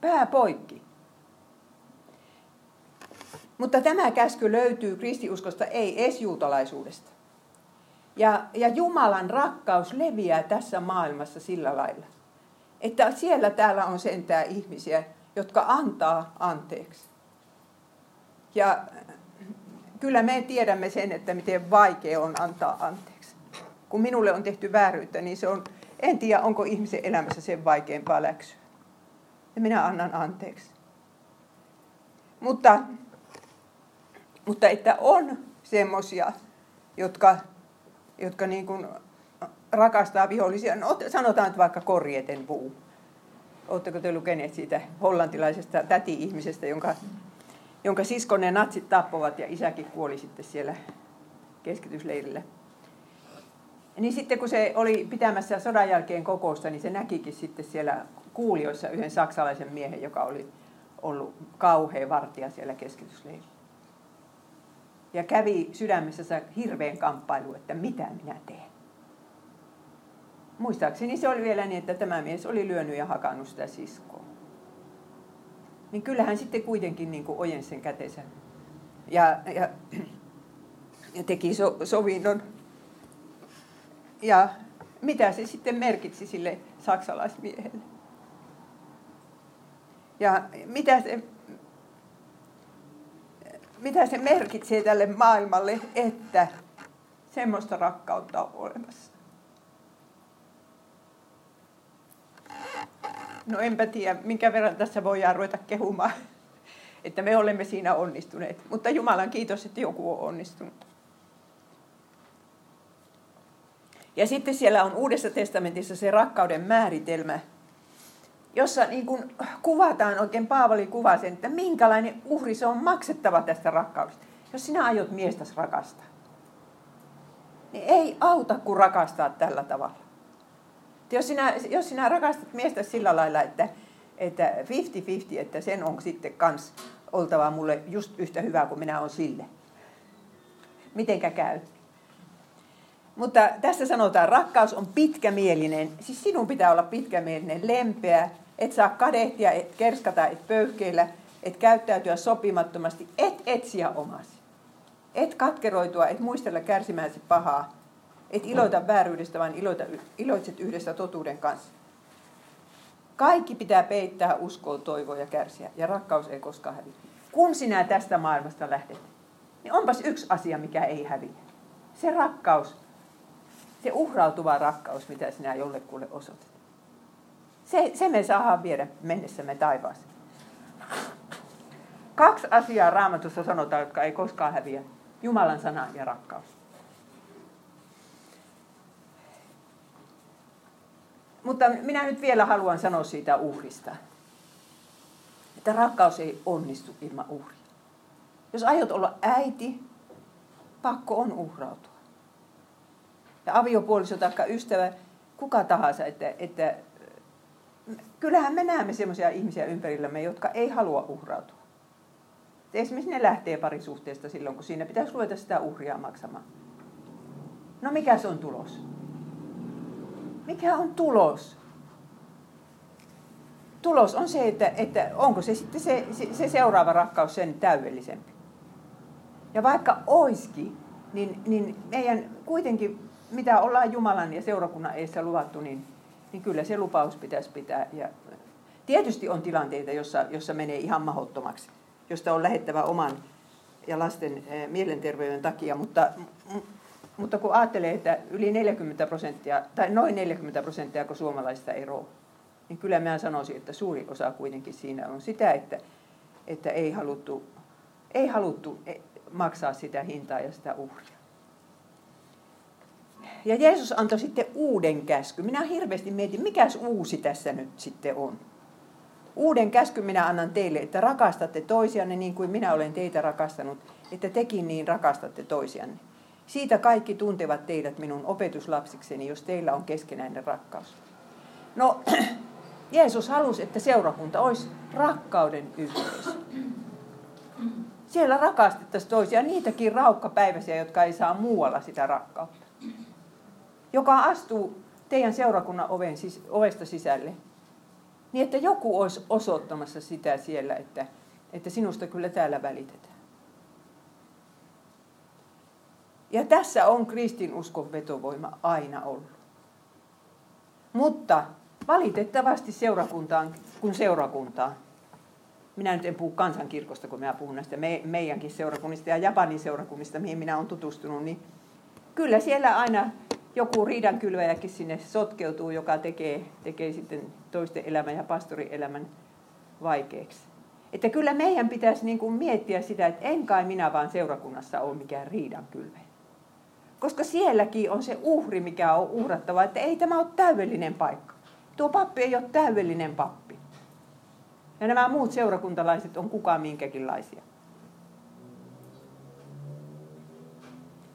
Pää poikki. Mutta tämä käsky löytyy kristiuskosta, ei esjuutalaisuudesta. Ja Jumalan rakkaus leviää tässä maailmassa sillä lailla, että siellä täällä on sentään ihmisiä, jotka antaa anteeksi. Ja kyllä me tiedämme sen, että miten vaikea on antaa anteeksi. Kun minulle on tehty vääryyttä, niin se on, en tiedä onko ihmisen elämässä sen vaikeampaa läksyä. Ja minä annan anteeksi. Mutta että on semmoisia, jotka niin kuin rakastaa vihollisia. No, sanotaan nyt vaikka korjeten puu. Oletteko te lukeneet siitä hollantilaisesta täti-ihmisestä, jonka siskon ne natsit tappoivat ja isäkin kuoli sitten siellä keskitysleirillä. Niin sitten kun se oli pitämässä sodan jälkeen kokousta, niin se näkikin sitten siellä kuulijoissa yhden saksalaisen miehen, joka oli ollut kauhea vartija siellä keskitysleirillä. Ja kävi sydämessä hirveän kamppailu, että mitä minä teen. Muistaakseni se oli vielä niin, että tämä mies oli lyönyt ja hakannut sitä siskoa. Niin kyllähän sitten kuitenkin niin kuin ojensi sen kätensä ja teki sovinnon. Ja mitä se sitten merkitsi sille saksalaismiehelle? Ja mitä se merkitsee tälle maailmalle, että semmoista rakkautta on olemassa? No enpä tiedä, minkä verran tässä voidaan ruveta kehumaan, että me olemme siinä onnistuneet. Mutta Jumalan kiitos, että joku on onnistunut. Ja sitten siellä on Uudessa testamentissa se rakkauden määritelmä, jossa niin kuin kuvataan, oikein Paavali kuvaa sen, että minkälainen uhri se on maksettava tästä rakkaudesta. Jos sinä aiot miestäsi rakastaa, niin ei auta kuin rakastaa tällä tavalla. Jos sinä rakastat miestä sillä lailla, että 50-50, että sen on sitten kans oltava mulle just yhtä hyvää kuin minä olen sille. Mitenkä käy? Mutta tässä sanotaan, rakkaus on pitkämielinen. Siis sinun pitää olla pitkämielinen, lempeä, et saa kadehtia, et kerskata, et pöyhkeillä, et käyttäytyä sopimattomasti, et etsiä omasi. Et katkeroitua, et muistella kärsimäsi pahaa, et iloita vääryydestä, vaan iloitset yhdessä totuuden kanssa. Kaikki pitää peittää uskoa, toivoa ja kärsiä, ja rakkaus ei koskaan häviä. Kun sinä tästä maailmasta lähdet, niin onpas yksi asia, mikä ei häviä. Se rakkaus. Se uhrautuva rakkaus, mitä sinä jollekulle osoitat. Se me saadaan viedä mennessämme taivaaseen. 2 asiaa Raamatussa sanotaan, jotka ei koskaan häviä. Jumalan sana ja rakkaus. Mutta minä nyt vielä haluan sanoa siitä uhrista, että rakkaus ei onnistu ilman uhria. Jos aiot olla äiti, pakko on uhrautua. Ja aviopuoliso tai ystävä, kuka tahansa, että kyllähän me näemme sellaisia ihmisiä ympärillämme, jotka ei halua uhrautua. Et esimerkiksi ne lähtee parisuhteesta silloin, kun siinä pitäisi ruveta sitä uhria maksamaan. No mikä se on tulos? Mikä on tulos? Tulos on se, että onko se sitten se seuraava rakkaus sen täydellisempi. Ja vaikka oiskin, niin meidän kuitenkin, mitä ollaan Jumalan ja seurakunnan eessä luvattu, niin kyllä se lupaus pitäisi pitää. Ja tietysti on tilanteita, jossa menee ihan mahdottomaksi, josta on lähettävä oman ja lasten mielenterveyden takia, mutta kun ajattelee, että yli 40% tai noin 40%, kun suomalaista eroaa, niin kyllä minä sanoisin, että suuri osa kuitenkin siinä on sitä, että ei haluttu maksaa sitä hintaa ja sitä uhria. Ja Jeesus antoi sitten uuden käskyn. Minä hirveästi mietin, mikäs uusi tässä nyt sitten on. Uuden käskyn minä annan teille, että rakastatte toisianne niin kuin minä olen teitä rakastanut, että tekin niin rakastatte toisianne. Siitä kaikki tuntevat teidät minun opetuslapsikseni, jos teillä on keskenäinen rakkaus. No, Jeesus halusi, että seurakunta olisi rakkauden yhteisö. Siellä rakastettaisiin toisiaan niitäkin raukkapäiväisiä, jotka ei saa muualla sitä rakkautta. Joka astuu teidän seurakunnan ovesta sisälle, niin että joku olisi osoittamassa sitä siellä, että sinusta kyllä täällä välitetään. Ja tässä on kristinuskon vetovoima aina ollut. Mutta valitettavasti seurakuntaan, kun seurakuntaan, minä nyt en puhu kansankirkosta, kun minä puhun näistä meidänkin seurakunnista ja Japanin seurakunnista, mihin minä olen tutustunut, niin kyllä siellä aina joku riidankylväjäkin sinne sotkeutuu, joka tekee sitten toisten elämän ja pastorielämän vaikeaksi. Että kyllä meidän pitäisi niin kuin miettiä sitä, että en kai minä vaan seurakunnassa ole mikään riidankylväjä. Koska sielläkin on se uhri, mikä on uhrattava, että ei tämä ole täydellinen paikka. Tuo pappi ei ole täydellinen pappi. Ja nämä muut seurakuntalaiset on kukaan minkäkinlaisia.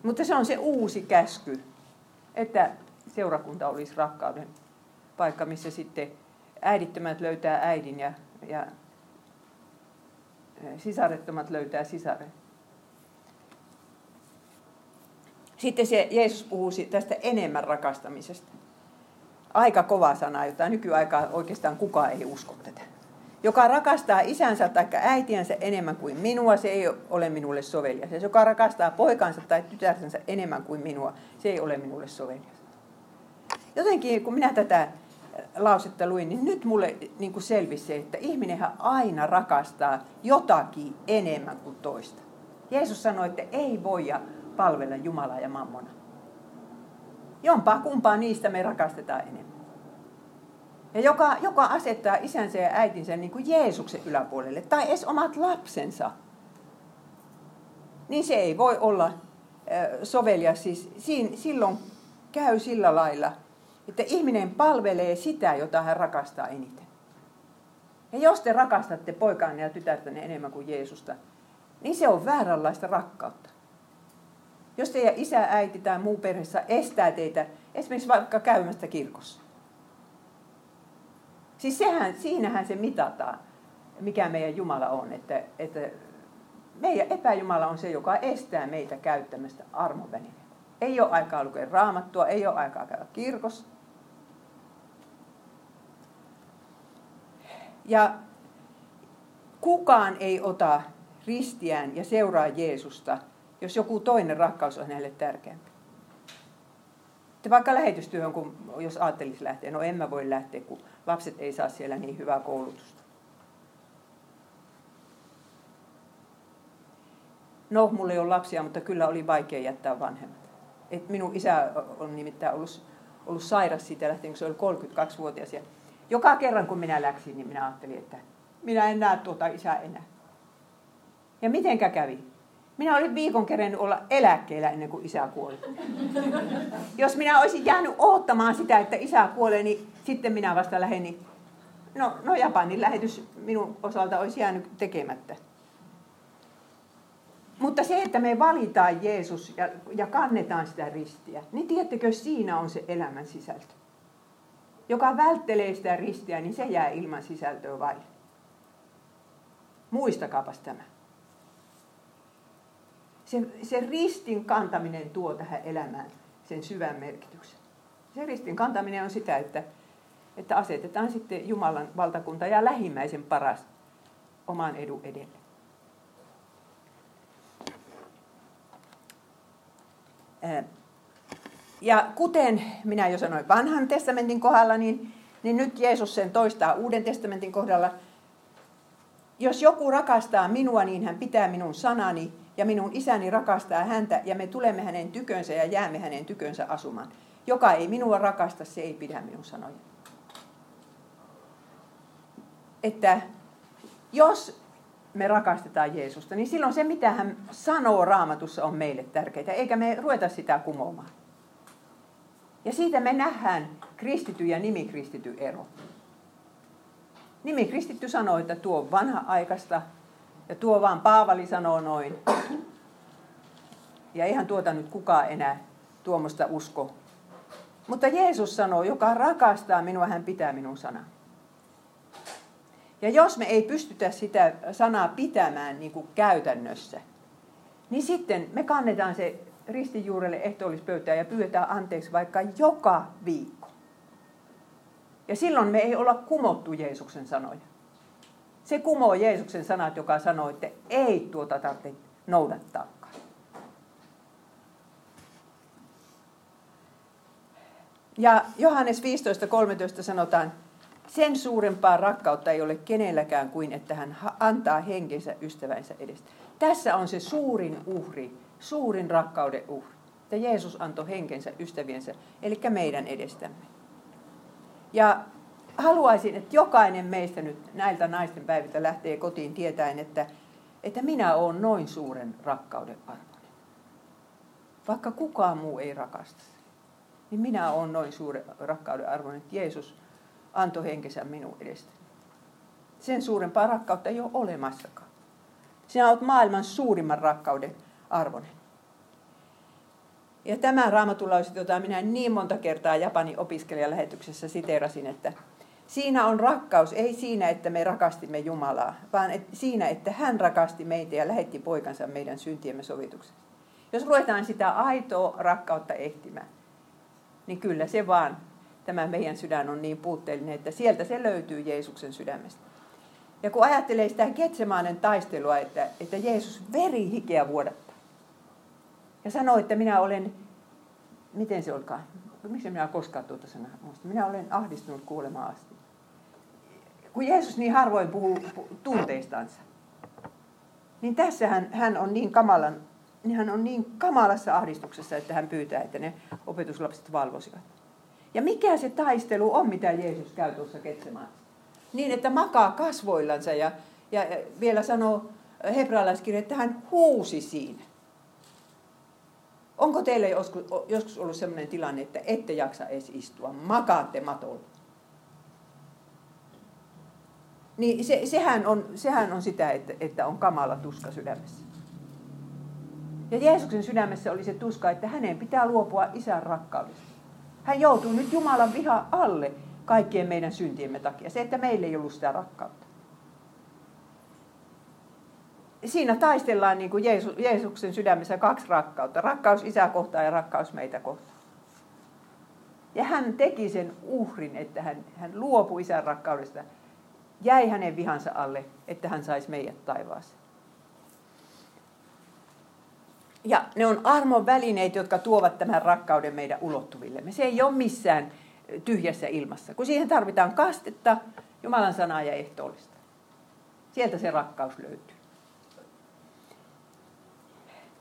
Mutta se on se uusi käsky, että seurakunta olisi rakkauden paikka, missä sitten äidittömät löytää äidin ja sisarettomat löytää sisaren. Sitten se Jeesus puhuu tästä enemmän rakastamisesta. Aika kova sana, jota nykyaikaan oikeastaan kukaan ei usko tätä. Joka rakastaa isänsä tai äitiänsä enemmän kuin minua, se ei ole minulle sovelias. Joka rakastaa poikansa tai tytärsensä enemmän kuin minua, se ei ole minulle sovelias. Jotenkin kun minä tätä lausetta luin, niin nyt mulle niin kuin selvisi, että ihminenhän aina rakastaa jotakin enemmän kuin toista. Jeesus sanoi, että ei voi palvella Jumalaa ja mammona. Jompaa kumpaa niistä me rakastetaan enemmän. Ja joka asettaa isänsä ja äitinsä niin kuin Jeesuksen yläpuolelle tai edes omat lapsensa, niin se ei voi olla sovelias. Siis silloin käy sillä lailla, että ihminen palvelee sitä, jota hän rakastaa eniten. Ja jos te rakastatte poikaanne ja tytärtänne enemmän kuin Jeesusta, niin se on vääränlaista rakkautta. Jos teidän isä, äiti tai muu perheessä estää teitä esimerkiksi vaikka käymästä kirkossa. Siis siinähän se mitataan, mikä meidän Jumala on. Että meidän epäjumala on se, joka estää meitä käyttämästä armonvälineen. Ei ole aikaa lukea Raamattua, ei ole aikaa käydä kirkossa. Ja kukaan ei ota ristiään ja seuraa Jeesusta, jos joku toinen rakkaus on hänelle tärkeämpi. Vaikka lähetystyöhön, jos ajattelisi lähteä, no en mä voi lähteä, kun lapset ei saa siellä niin hyvää koulutusta. No, mulla ei ole lapsia, mutta kyllä oli vaikea jättää vanhemmat. Et minun isä on nimittäin ollut sairas siitä lähtien, kun se oli 32-vuotias. Ja joka kerran, kun minä läksin, niin minä ajattelin, että minä en näe tuota isää enää. Ja mitenkä kävi? Minä olen viikon kerennyt olla eläkkeellä ennen kuin isä kuoli. Jos minä olisin jäänyt odottamaan sitä, että isä kuolee, niin sitten minä vasta lähden. Niin no Japanin lähetys minun osalta olisi jäänyt tekemättä. Mutta se, että me valitaan Jeesus ja kannetaan sitä ristiä, niin tiedättekö, siinä on se elämän sisältö. Joka välttelee sitä ristiä, niin se jää ilman sisältöä vaille. Muistakaapas tämä. Se ristin kantaminen tuo tähän elämään sen syvän merkityksen. Se ristin kantaminen on sitä, että asetetaan sitten Jumalan valtakunta ja lähimmäisen paras oman edun edelle. Ja kuten minä jo sanoin vanhan testamentin kohdalla, niin nyt Jeesus sen toistaa uuden testamentin kohdalla. Jos joku rakastaa minua, niin hän pitää minun sanani ja minun isäni rakastaa häntä ja me tulemme hänen tykönsä ja jäämme hänen tykönsä asumaan. Joka ei minua rakasta, se ei pidä minun sanoja. Että jos me rakastetaan Jeesusta, niin silloin se, mitä hän sanoo Raamatussa, on meille tärkeää, eikä me ruveta sitä kumoamaan. Ja siitä me nähdään kristity ja nimikristity ero. Nimikristitty sanoo, että tuo on vanha-aikaista ja tuo vaan Paavali sanoo noin. Ja eihän tuota nyt kukaan enää tuommoista usko. Mutta Jeesus sanoo, joka rakastaa minua, hän pitää minun sanaa. Ja jos me ei pystytä sitä sanaa pitämään niin kuin käytännössä, niin sitten me kannetaan se ristin juurelle ehtoollispöytään ja pyydetään anteeksi vaikka joka viikko. Ja silloin me ei olla kumottu Jeesuksen sanoja. Se kumoo Jeesuksen sanat, joka sanoo, että ei tuota tarvitse noudattaakaan. Ja Johannes 15:13 sanotaan, sen suurempaa rakkautta ei ole kenelläkään kuin, että hän antaa henkensä ystävänsä edestä. Tässä on se suurin uhri, suurin rakkauden uhri, että Jeesus antoi henkensä ystäviensä, eli meidän edestämme. Ja haluaisin, että jokainen meistä nyt näiltä naisten päiviltä lähtee kotiin tietäen, että minä olen noin suuren rakkauden arvoinen. Vaikka kukaan muu ei rakasta, niin minä olen noin suuren rakkauden arvoinen, että Jeesus antoi henkensä minun edestäni. Sen suurempaa rakkautta ei ole olemassakaan. Sinä olet maailman suurimman rakkauden arvoinen. Ja tämä raamatulause, jota minä niin monta kertaa Japanin opiskelijalähetyksessä siteerasin, että siinä on rakkaus, ei siinä, että me rakastimme Jumalaa, vaan siinä, että hän rakasti meitä ja lähetti poikansa meidän syntiemme sovitukseen. Jos ruvetaan sitä aitoa rakkautta ehtimään, niin kyllä se vaan, tämä meidän sydän on niin puutteellinen, että sieltä se löytyy Jeesuksen sydämestä. Ja kun ajattelee sitä Getsemanen taistelua, että Jeesus veri hikeä vuodattaa. Ja sanoo, että minä olen, miten se olkaa, miksi minä koskaan tuota sanaa muista, minä olen ahdistunut kuolemaan asti. Kun Jeesus niin harvoin puhuu tunteistansa, niin tässä hän on niin kamalassa ahdistuksessa, että hän pyytää, että ne opetuslapset valvosivat. Ja mikä se taistelu on, mitä Jeesus käy tuossa Getsemanessa? Niin, että makaa kasvoillansa ja vielä sanoo Hebraalaiskirja, että hän huusi siinä. Onko teillä joskus ollut sellainen tilanne, että ette jaksa edes istua, makaatte matolla? Niin sehän on sitä, että on kamala tuska sydämessä. Ja Jeesuksen sydämessä oli se tuska, että hänen pitää luopua isän rakkaudesta. Hän joutuu nyt Jumalan vihan alle kaikkien meidän syntiemme takia. Se, että meillä ei ollut sitä rakkautta. Siinä taistellaan niin kuin Jeesuksen sydämessä kaksi rakkautta. Rakkaus isää kohtaan ja rakkaus meitä kohtaan. Ja hän teki sen uhrin, että hän luopui isän rakkaudesta. Jäi hänen vihansa alle, että hän saisi meidät taivaaseen. Ja ne on armon välineet, jotka tuovat tämän rakkauden meidän ulottuvillemme. Se ei ole missään tyhjässä ilmassa, kun siihen tarvitaan kastetta, Jumalan sanaa ja ehtoollista. Sieltä se rakkaus löytyy.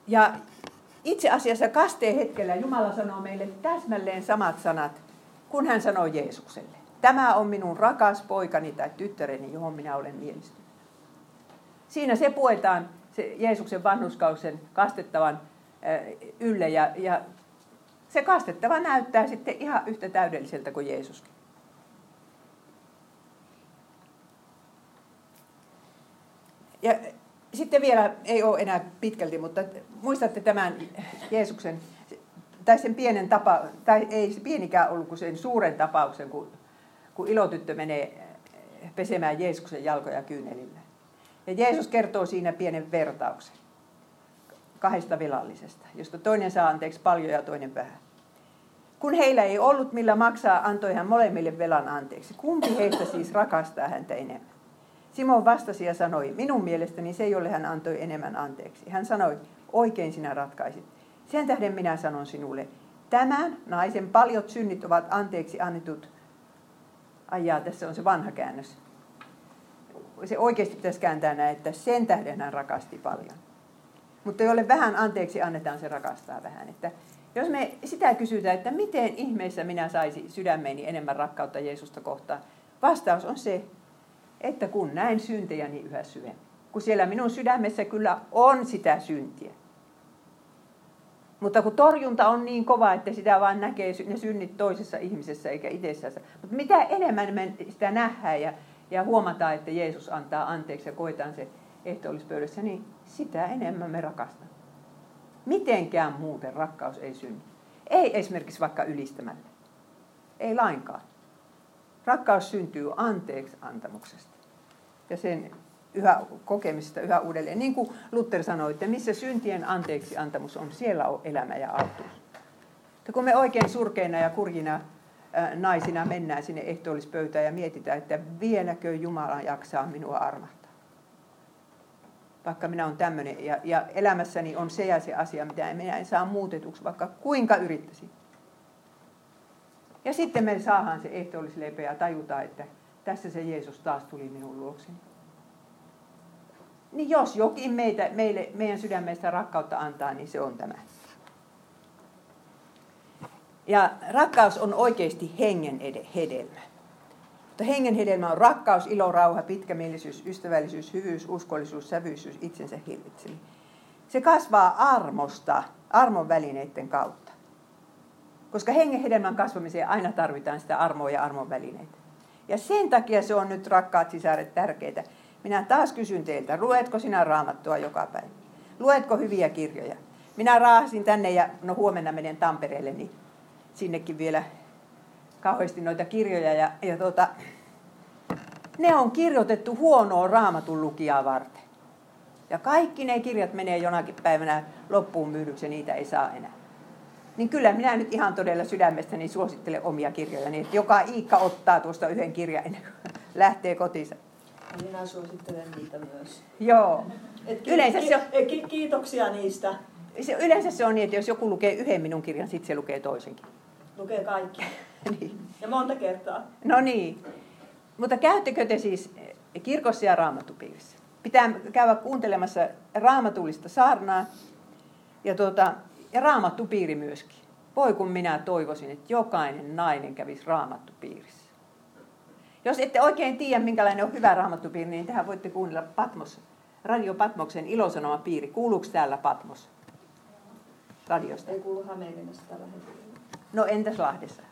Ja itse asiassa kasteen hetkellä Jumala sanoo meille täsmälleen samat sanat, kun hän sanoo Jeesukselle. Tämä on minun rakas poikani tai tyttäreni, johon minä olen mielistynyt. Siinä se puetaan se Jeesuksen vanhurskauksen kastettavan ylle. Ja se kastettava näyttää sitten ihan yhtä täydelliseltä kuin Jeesuskin. Ja sitten vielä, ei ole enää pitkälti, mutta muistatte tämän Jeesuksen, tai sen pienen tapauksen, tai ei se pienikään ollut kuin sen suuren tapauksen, kun ilotyttö menee pesemään Jeesuksen jalkoja kyynelillä. Ja Jeesus kertoo siinä pienen vertauksen kahdesta velallisesta, josta toinen saa anteeksi paljon ja toinen vähän. Kun heillä ei ollut millä maksaa, antoi hän molemmille velan anteeksi. Kumpi heistä siis rakastaa häntä enemmän? Simon vastasi ja sanoi, minun mielestäni se, jolle hän antoi enemmän anteeksi. Hän sanoi, oikein sinä ratkaisit. Sen tähden minä sanon sinulle, tämän naisen paljot synnit ovat anteeksi annetut. Aijaa, tässä on se vanha käännös. Se oikeasti pitäisi kääntää näin, että sen tähden hän rakasti paljon. Mutta jolle vähän anteeksi annetaan, se rakastaa vähän. Että jos me sitä kysytään, että miten ihmeessä minä saisin sydämeeni enemmän rakkautta Jeesusta kohtaan, vastaus on se, että kun näen syntejäni yhä syvemmin. Kun siellä minun sydämessä kyllä on sitä syntiä. Mutta kun torjunta on niin kova, että sitä vaan näkee ne synnit toisessa ihmisessä eikä itsessänsä. Mutta mitä enemmän me sitä nähdään ja huomataan, että Jeesus antaa anteeksi ja koetaan se ehtoollispöydässä, niin sitä enemmän me rakastamme. Mitenkään muuten rakkaus ei synny. Ei esimerkiksi vaikka ylistämällä. Ei lainkaan. Rakkaus syntyy anteeksi antamuksesta ja sen yhä kokemisesta yhä uudelleen. Niin kuin Luther sanoi, että missä syntien anteeksi antamus on, siellä on elämä ja autuus. Ja kun me oikein surkeina ja kurjina naisina mennään sinne ehtoollispöytään ja mietitään, että vieläkö Jumala jaksaa minua armahtaa. Vaikka minä olen tämmöinen ja elämässäni on se ja se asia, mitä minä en saa muutetuksi, vaikka kuinka yrittäisin. Ja sitten me saadaan se ehtoollisleipä ja tajutaan, että tässä se Jeesus taas tuli minun luokseni. Niin jos jokin meidän sydämestä rakkautta antaa, niin se on tämä. Ja rakkaus on oikeasti hengen hedelmä. Mutta hengen hedelmä on rakkaus, ilo, rauha, pitkämielisyys, ystävällisyys, hyvyys, uskollisuus, sävyisyys, itsensä hillitseminen. Se kasvaa armosta, armon välineiden kautta. Koska hengen hedelmän kasvamiseen aina tarvitaan sitä armoa ja armon välineitä. Ja sen takia se on nyt, rakkaat sisaret, tärkeää. Minä taas kysyn teiltä, luetko sinä Raamattua joka päivä? Luetko hyviä kirjoja? Minä raahasin tänne ja huomenna menen Tampereelle, niin sinnekin vielä kauheasti noita kirjoja. Ne on kirjoitettu huonoa Raamatun lukijaa varten. Ja kaikki ne kirjat menee jonakin päivänä loppuun myydyksi ja niitä ei saa enää. Niin kyllä minä nyt ihan todella sydämestäni suosittelen omia kirjojani, että joka Iikka ottaa tuosta yhden kirjan ennen kuin lähtee kotiinsa. Minä suosittelen niitä myös. Joo. Kiitoksia niistä. Yleensä se on niin, että jos joku lukee yhden minun kirjan, sitten se lukee toisenkin. Lukee kaikki. Niin. Ja monta kertaa. No niin. Mutta käyttekö te siis kirkossa ja raamatupiirissä? Pitää käydä kuuntelemassa raamatullista saarnaa ja raamattupiiri myöskin. Voi kun minä toivoisin, että jokainen nainen kävisi raamattupiirissä. Jos ette oikein tiedä, minkälainen on hyvä raamattupiiri, niin tähän voitte kuunnella Patmos, Radio Patmoksen ilosanoma piiri. Kuuluuko täällä Patmos? Radiosta. Ei kuulu Hämeenlinnassa tällä hetkellä. No entäs Lahdessa?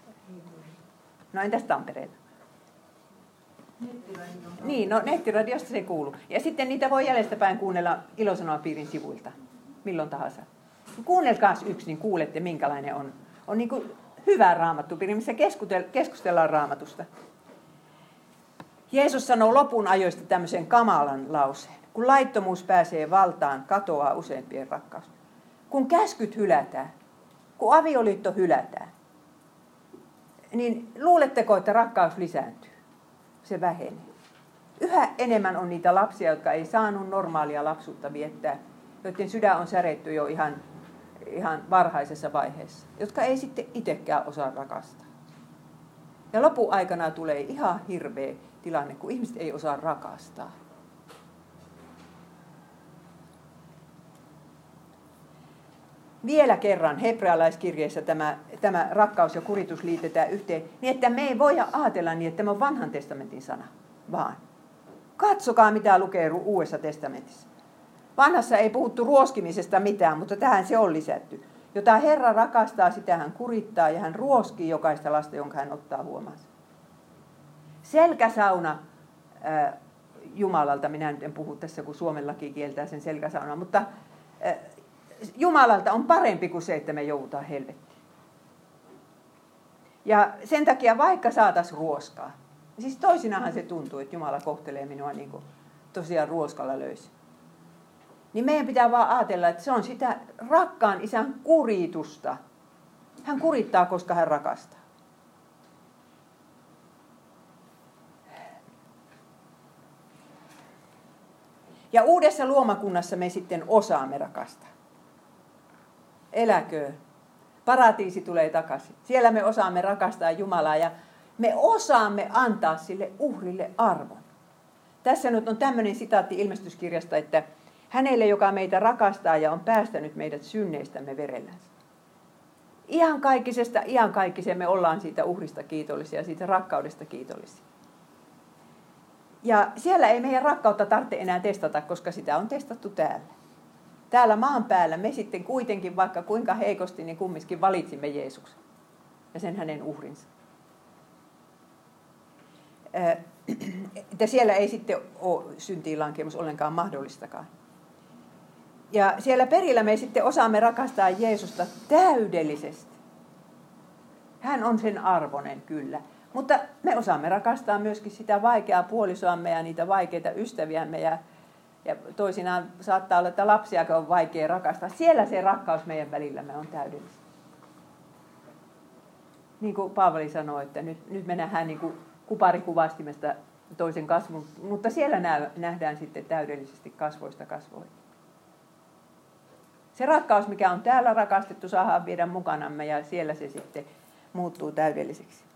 No entäs Tampereella? Niin, no nettiradiosta se kuuluu. Ja sitten niitä voi jäljestäpäin kuunnella ilosanoma piirin sivuilta, milloin tahansa. Kuunnelkaas yksi, niin kuulette, minkälainen on. On niin kuin hyvä raamattupiiri, missä keskustellaan raamatusta. Jeesus sanoo lopun ajoista tämmöisen kamalan lauseen. Kun laittomuus pääsee valtaan, katoaa useimpien rakkaus. Kun käskyt hylätään, kun avioliitto hylätään, niin luuletteko, että rakkaus lisääntyy? Se vähenee. Yhä enemmän on niitä lapsia, jotka ei saanut normaalia lapsuutta viettää, joiden sydän on säretty jo ihan varhaisessa vaiheessa, jotka ei sitten itsekään osaa rakastaa. Ja lopun aikana tulee ihan hirveä tilanne, kun ihmiset ei osaa rakastaa. Vielä kerran Hebraalaiskirjeessä tämä rakkaus ja kuritus liitetään yhteen, niin että me ei voida ajatella niin, että tämä on vanhan testamentin sana, vaan katsokaa mitä lukee Uudessa testamentissa. Vanhassa ei puhuttu ruoskimisesta mitään, mutta tähän se on lisätty. Jota Herra rakastaa, sitä hän kurittaa ja hän ruoskii jokaista lasta, jonka hän ottaa huomaansa. Selkäsauna Jumalalta, minä nyt en puhu tässä, kun Suomen laki kieltää sen selkäsauna, mutta Jumalalta on parempi kuin se, että me joudutaan helvettiin. Ja sen takia vaikka saataisiin ruoskaa, siis toisinahan se tuntuu, että Jumala kohtelee minua niin kuin tosiaan ruoskalla löysi. Niin meidän pitää vaan ajatella, että se on sitä rakkaan isän kuritusta. Hän kurittaa, koska hän rakastaa. Ja uudessa luomakunnassa me sitten osaamme rakastaa. Eläköön. Paratiisi tulee takaisin. Siellä me osaamme rakastaa Jumalaa ja me osaamme antaa sille uhrille arvon. Tässä nyt on tämmöinen sitaatti Ilmestyskirjasta, että hänelle, joka meitä rakastaa ja on päästänyt meidät synneistämme verellänsä. Iankaikkisesta iankaikkiseen me ollaan siitä uhrista kiitollisia ja siitä rakkaudesta kiitollisia. Ja siellä ei meidän rakkautta tarvitse enää testata, koska sitä on testattu täällä. Täällä maan päällä me sitten kuitenkin, vaikka kuinka heikosti, niin kumminkin valitsimme Jeesuksen ja sen hänen uhrinsa. Että siellä ei sitten ole syntiinlankemus ollenkaan mahdollistakaan. Ja siellä perillä me sitten osaamme rakastaa Jeesusta täydellisesti. Hän on sen arvoinen kyllä. Mutta me osaamme rakastaa myöskin sitä vaikeaa puolisoamme ja niitä vaikeita ystäviämme. Ja toisinaan saattaa olla, että lapsiakin on vaikea rakastaa. Siellä se rakkaus meidän välillämme on täydellistä. Niin kuin Paavali sanoi, että nyt me nähdään niin kuin kuparikuvastimesta toisen kasvun. Mutta siellä nähdään sitten täydellisesti kasvoista kasvoihin. Se rakkaus, mikä on täällä rakastettu, saadaan viedä mukanamme ja siellä se sitten muuttuu täydelliseksi.